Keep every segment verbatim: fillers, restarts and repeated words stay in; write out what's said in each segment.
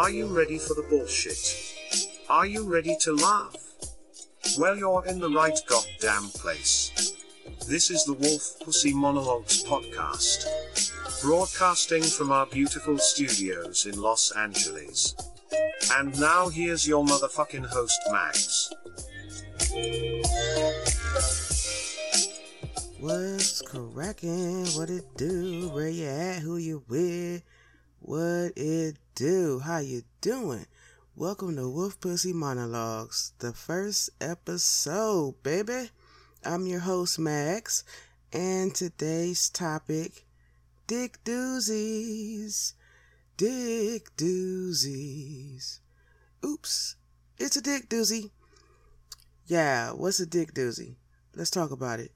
Are you ready for the bullshit? Are you ready to laugh? Well, you're in the right goddamn place. This is the Wolf Pussy Monologues podcast, broadcasting from our beautiful studios in Los Angeles. And now here's your motherfucking host, Max. What's crackin'? What it do? Where you at? Who you with? What it do? How you doing? Welcome to Wolf Pussy Monologues, the first episode, baby. I'm your host, Max, and today's topic, dick doozies. Dick doozies. Oops, it's a dick doozy. Yeah, what's a dick doozy? Let's talk about it.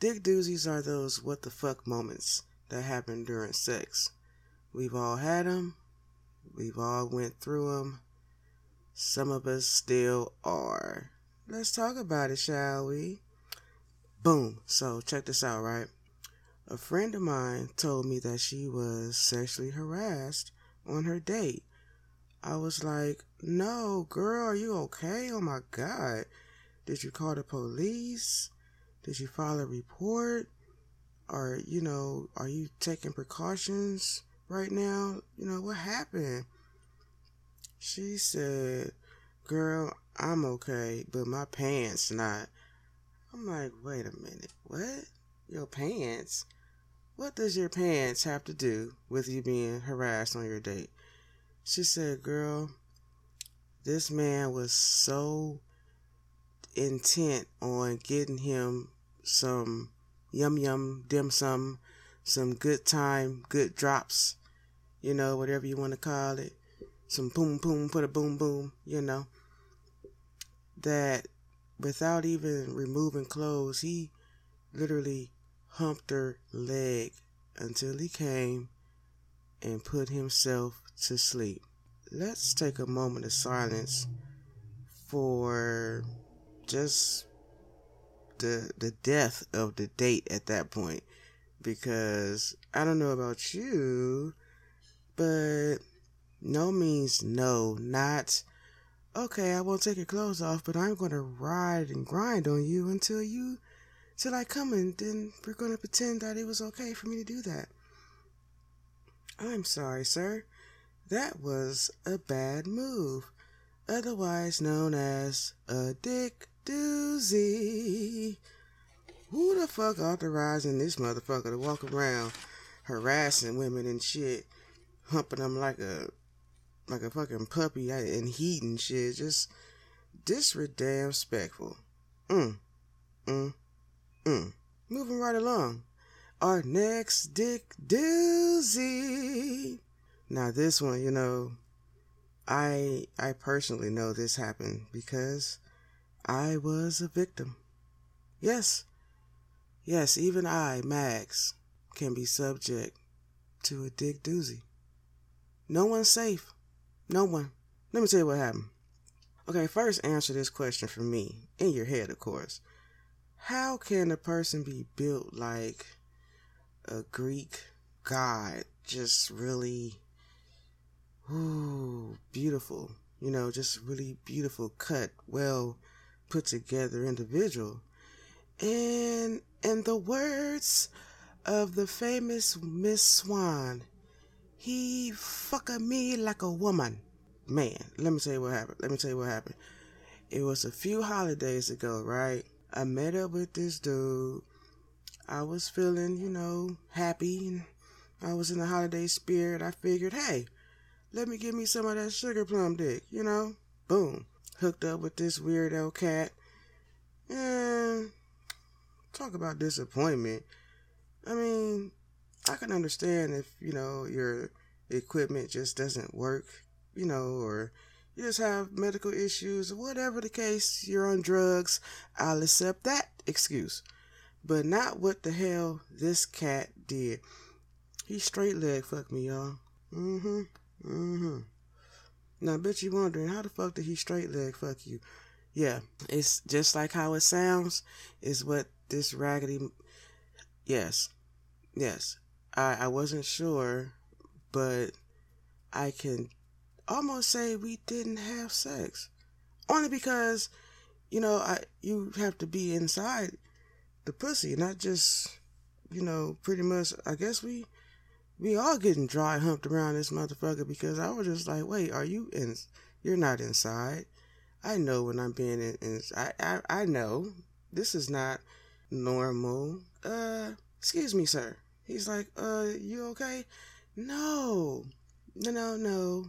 Dick doozies are those what the fuck moments that happen during sex. We've all had them. We've all went through them. Some of us still are. Let's talk about it, shall we? Boom. So check this out, right? A friend of mine told me that she was sexually harassed on her date. I was like, no, girl, are you okay? Oh my God. Did you call the police? Did you file a report? Or, you know, are you taking precautions right now? You know, what happened? She said, girl, I'm okay, but my pants not. I'm like, wait a minute, what? Your pants? What does your pants have to do with you being harassed on your date? She said, girl, this man was so intent on getting him some yum yum dim sum, some good time, good drops, you know, whatever you want to call it, some boom boom, put a boom boom, you know, that without even removing clothes, he literally humped her leg until he came and put himself to sleep. Let's take a moment of silence for just the the death of the date at that point, because I don't know about you, but no means no. Not okay, I won't take your clothes off, but I'm gonna ride and grind on you until you till I come, and then we're gonna pretend that it was okay for me to do that. I'm sorry, sir, that was a bad move, otherwise known as a dick doozy. Who the fuck authorizing this motherfucker to walk around harassing women and shit, humping them like a like a fucking puppy and heat and shit? Just disrespectful. Mm, mm, mm. Moving right along. Our next dick doozy. Now this one, you know, I I personally know this happened because I was a victim. Yes. Yes, even I, Max, can be subject to a dick doozy. No one's safe. No one. Let me tell you what happened. Okay, first answer this question for me, in your head, of course. How can a person be built like a Greek god? Just really, ooh, beautiful. You know, just really beautiful, cut, well put together individual. And in the words of the famous Miss Swan, he fucking me like a woman. Man, let me tell you what happened. Let me tell you what happened. It was a few holidays ago, right? I met up with this dude. I was feeling, you know, happy, and I was in the holiday spirit. I figured, hey, let me give me some of that sugar plum dick, you know? Boom. Hooked up with this weirdo cat, and talk about disappointment. I mean, I can understand if, you know, your equipment just doesn't work, you know, or you just have medical issues, whatever the case, you're on drugs. I'll accept that excuse, but not what the hell this cat did. He straight leg fucked me, y'all. Mm-hmm, mm-hmm. Now, I bet you're wondering, how the fuck did he straight leg fuck you? Yeah, it's just like how it sounds, is what this raggedy, yes, yes, I, I wasn't sure, but I can, almost say we didn't have sex, only because, you know, I you have to be inside the pussy, not just, you know, pretty much. I guess we we all getting dry humped around this motherfucker, because I was just like, wait, are you in? You're not inside. I know when I'm being in. in I, I I know this is not normal. Uh, excuse me, sir. He's like, uh, you okay? No, no, no, no,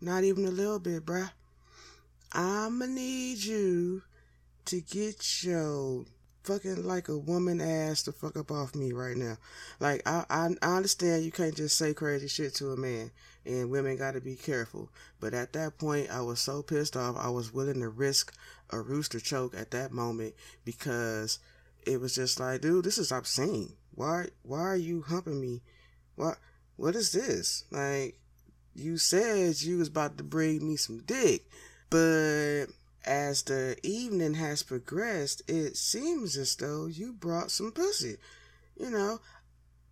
not even a little bit, bruh. I'ma need you to get your fucking like a woman ass to fuck up off me right now. Like, I, I, I understand you can't just say crazy shit to a man, and women gotta be careful. But at that point, I was so pissed off, I was willing to risk a rooster choke at that moment, because it was just like, dude, this is obscene. Why, why are you humping me? Why, what is this? Like, you said you was about to bring me some dick. But as the evening has progressed, it seems as though you brought some pussy. You know,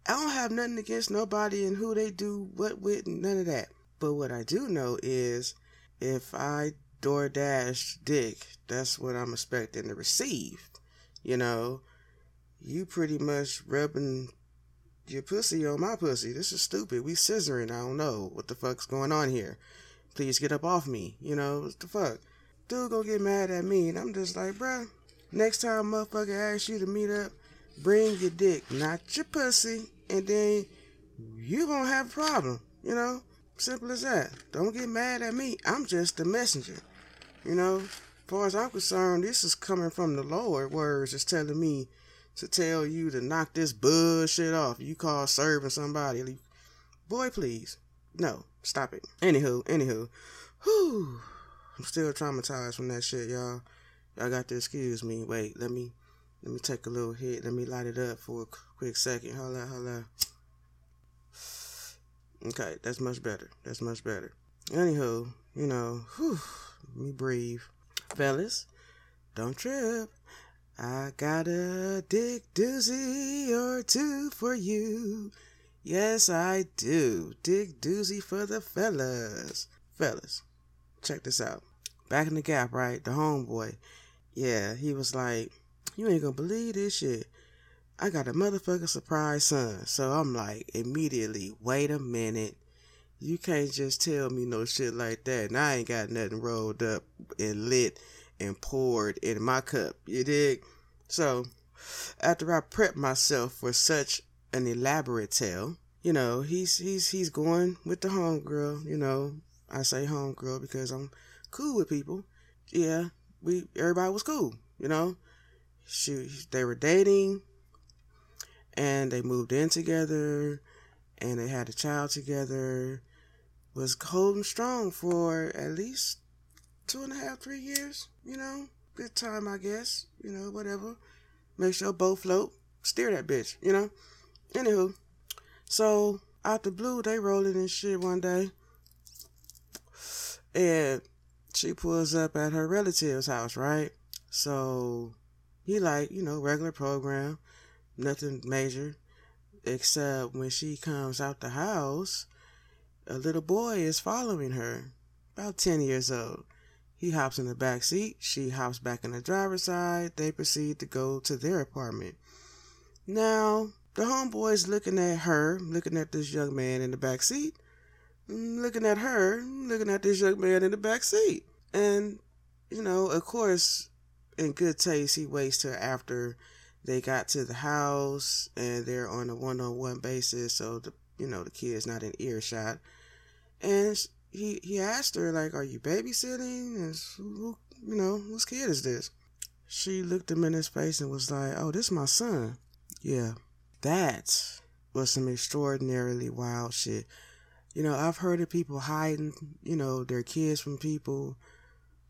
I don't have nothing against nobody and who they do what with, none of that. But what I do know is, if I DoorDash dick, that's what I'm expecting to receive. You know, you pretty much rubbing your pussy on my pussy. This is stupid. We scissoring. I don't know what the fuck's going on here. Please get up off me. You know, what the fuck? Dude gonna get mad at me, and I'm just like, bruh, next time motherfucker asks you to meet up, bring your dick, not your pussy, and then you gonna have a problem, you know? Simple as that. Don't get mad at me. I'm just the messenger, you know? As far as I'm concerned, this is coming from the Lord. Words is telling me to tell you to knock this bullshit off. You call serving somebody. Boy, please. No, stop it. Anywho, anywho. Whew. I'm still traumatized from that shit, y'all. Y'all got to excuse me. Wait, let me let me take a little hit. Let me light it up for a quick second. Hold on, hold on. Okay, that's much better. That's much better. Anywho, you know, whew, let me breathe. Fellas, don't trip. I got a dick doozy or two for you. Yes, I do. Dick doozy for the fellas. Fellas, check this out. Back in the Gap, right? The homeboy. Yeah, he was like, you ain't gonna believe this shit. I got a motherfucking surprise son. So I'm like, immediately, wait a minute. You can't just tell me no shit like that. And I ain't got nothing rolled up and lit and poured in my cup. You dig? So, after I prepped myself for such an elaborate tale, you know, he's he's he's going with the homegirl. You know, I say homegirl because I'm cool with people. Yeah, we everybody was cool. You know, she they were dating, and they moved in together, and they had a child together. Was holding strong for at least two and a half, three years. You know, good time, I guess. You know, whatever. Make sure both float. Steer that bitch. You know. Anywho, so out the blue, they rolling and shit one day, and she pulls up at her relative's house, right? So he like, you know, regular program, nothing major, except when she comes out the house, a little boy is following her, about ten years old. He hops in the back seat, she hops back in the driver's side, they proceed to go to their apartment. Now, the homeboy's looking at her, looking at this young man in the back seat, looking at her, looking at this young man in the back seat. And, you know, of course, in good taste, he waits till after they got to the house and they're on a one-on-one basis. So, the, you know, the kid's not in earshot. And he, he asked her, like, are you babysitting? And, who, you know, whose kid is this? She looked him in his face and was like, oh, this is my son. Yeah. That was some extraordinarily wild shit. You know, I've heard of people hiding, you know, their kids from people.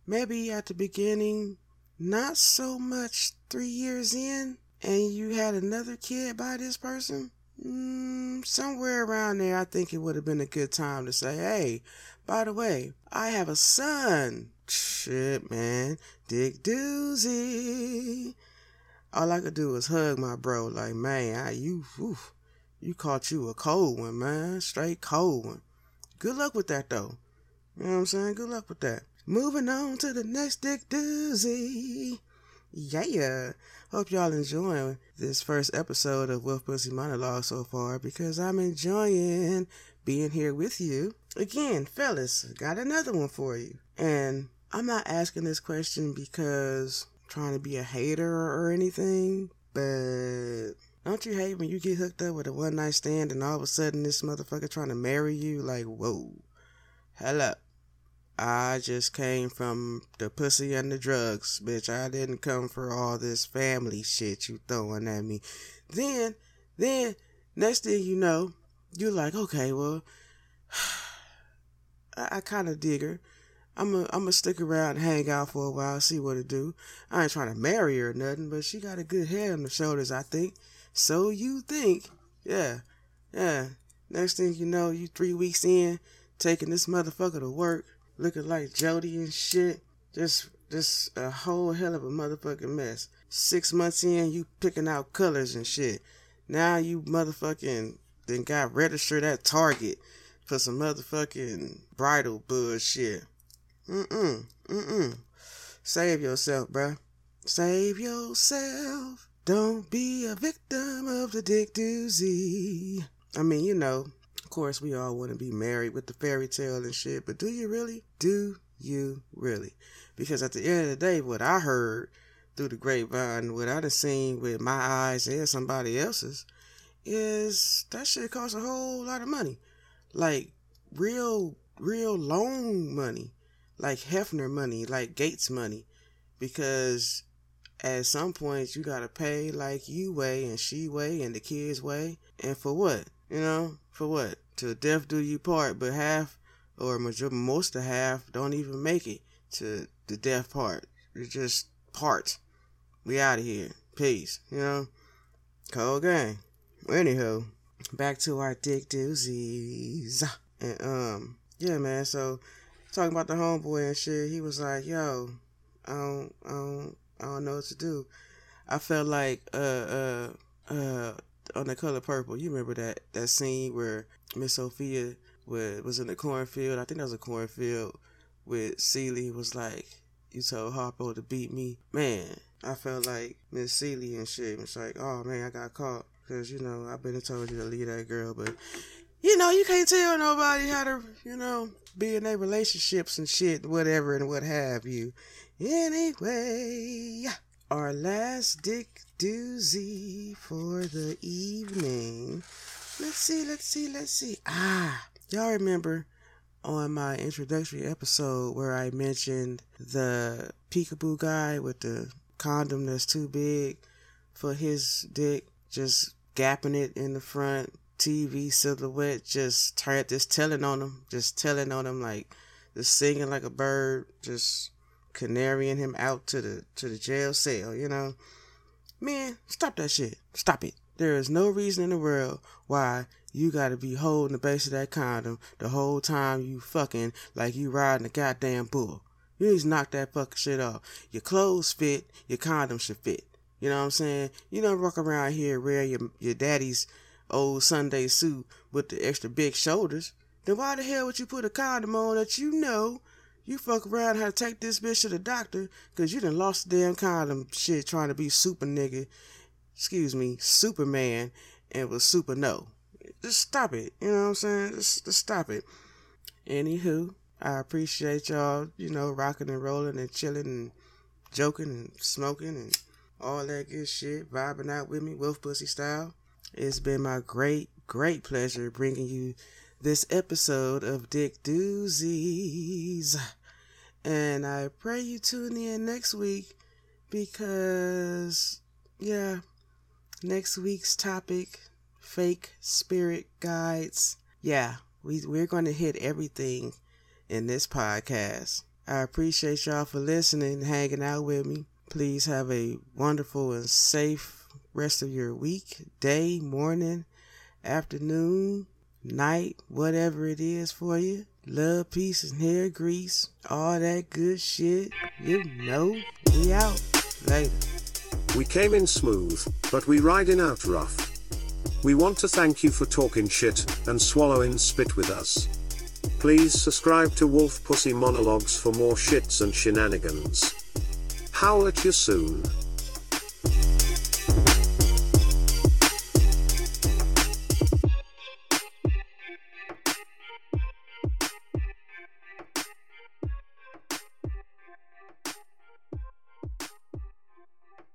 Maybe at the beginning, not so much three years in, and you had another kid by this person. Mm, somewhere around there, I think it would have been a good time to say, hey, by the way, I have a son. Shit, man. Dick doozy. All I could do was hug my bro, like, man, I, you, oof, you caught you a cold one, man, straight cold one. Good luck with that, though. You know what I'm saying? Good luck with that. Moving on to the next dick doozy. Yeah. Hope y'all enjoying this first episode of Wolf Pussy Monologues so far, because I'm enjoying being here with you. Again, fellas, got another one for you. And I'm not asking this question because I'm trying to be a hater or anything, but don't you hate when you get hooked up with a one-night stand and all of a sudden this motherfucker trying to marry you? Like, whoa. Hello. I just came from the pussy and the drugs, bitch. I didn't come for all this family shit you throwing at me. Then, then, next thing you know, you're like, okay, well, I, I kind of dig her. I'm going to stick around and hang out for a while, see what it do. I ain't trying to marry her or nothing, but she got a good head on her shoulders, I think. So you think. Yeah, yeah. Next thing you know, you three weeks in, taking this motherfucker to work. Looking like Jody and shit. Just just a whole hell of a motherfucking mess. Six months in, you picking out colors and shit. Now you motherfucking then got registered at Target for some motherfucking bridal bullshit. Mm-mm. Mm-mm. Save yourself, bruh. Save yourself. Don't be a victim of the dick doozy. I mean, you know. Of course, we all want to be married with the fairy tale and shit, but do you really? Do you really? Because at the end of the day, what I heard through the grapevine, what I done seen with my eyes and somebody else's, is that shit costs a whole lot of money. Like, real, real loan money. Like Hefner money, like Gates money. Because at some point, you gotta pay like you weigh and she weigh and the kids weigh. And for what? You know? For what? To death do you part, but half or most of half don't even make it to the death part. It's just parts. We out of here. Peace. You know? Cold game. Anywho, back to our dick doozies. And, um, yeah, man. So, talking about the homeboy and shit, he was like, yo, I don't, I don't, I don't know what to do. I felt like, uh, uh, uh, on The Color Purple, you remember that that scene where Miss Sophia was, was in the cornfield. I think that was a cornfield with Celie was like, you told Harpo to beat me. Man, I felt like Miss Celie and shit. It's like, oh man, I got caught because, you know, I've been told you to leave that girl, but you know, you can't tell nobody how to, you know, be in their relationships and shit, whatever and what have you. Anyway, our last dick doozy for the evening. Let's see, let's see, let's see. Ah, y'all remember on my introductory episode where I mentioned the peekaboo guy with the condom that's too big for his dick, just gapping it in the front, T V silhouette, just, t- just telling on him, just telling on him, like, just singing like a bird, just canarying him out to the to the jail cell, you know? Man, stop that shit. Stop it. There is no reason in the world why you gotta be holding the base of that condom the whole time you fucking like you riding a goddamn bull. You just knock that fucking shit off. Your clothes fit, your condom should fit. You know what I'm saying? You don't walk around here wearing your, your daddy's old Sunday suit with the extra big shoulders. Then why the hell would you put a condom on that you know you fuck around how to take this bitch to the doctor because you done lost the damn condom shit trying to be super nigga, excuse me, Superman, and was super no. Just stop it. You know what I'm saying? Just, just stop it. Anywho, I appreciate y'all, you know, rocking and rolling and chilling and joking and smoking and all that good shit, vibing out with me, Wolf Pussy style. It's been my great, great pleasure bringing you this episode of Dick Doozies, and I pray you tune in next week, because, yeah, next week's topic, fake spirit guides. Yeah, we, we're going to hit everything in this podcast. I appreciate y'all for listening and hanging out with me. Please have a wonderful and safe rest of your week, day, morning, afternoon, night, whatever it is for you. Love, peace, and hair grease, all that good shit. You know, we out. Later. We came in smooth, but we riding out rough. We want to thank you for talking shit and swallowing spit with us. Please subscribe to Wolf Pussy Monologues for more shits and shenanigans. Howl at you soon.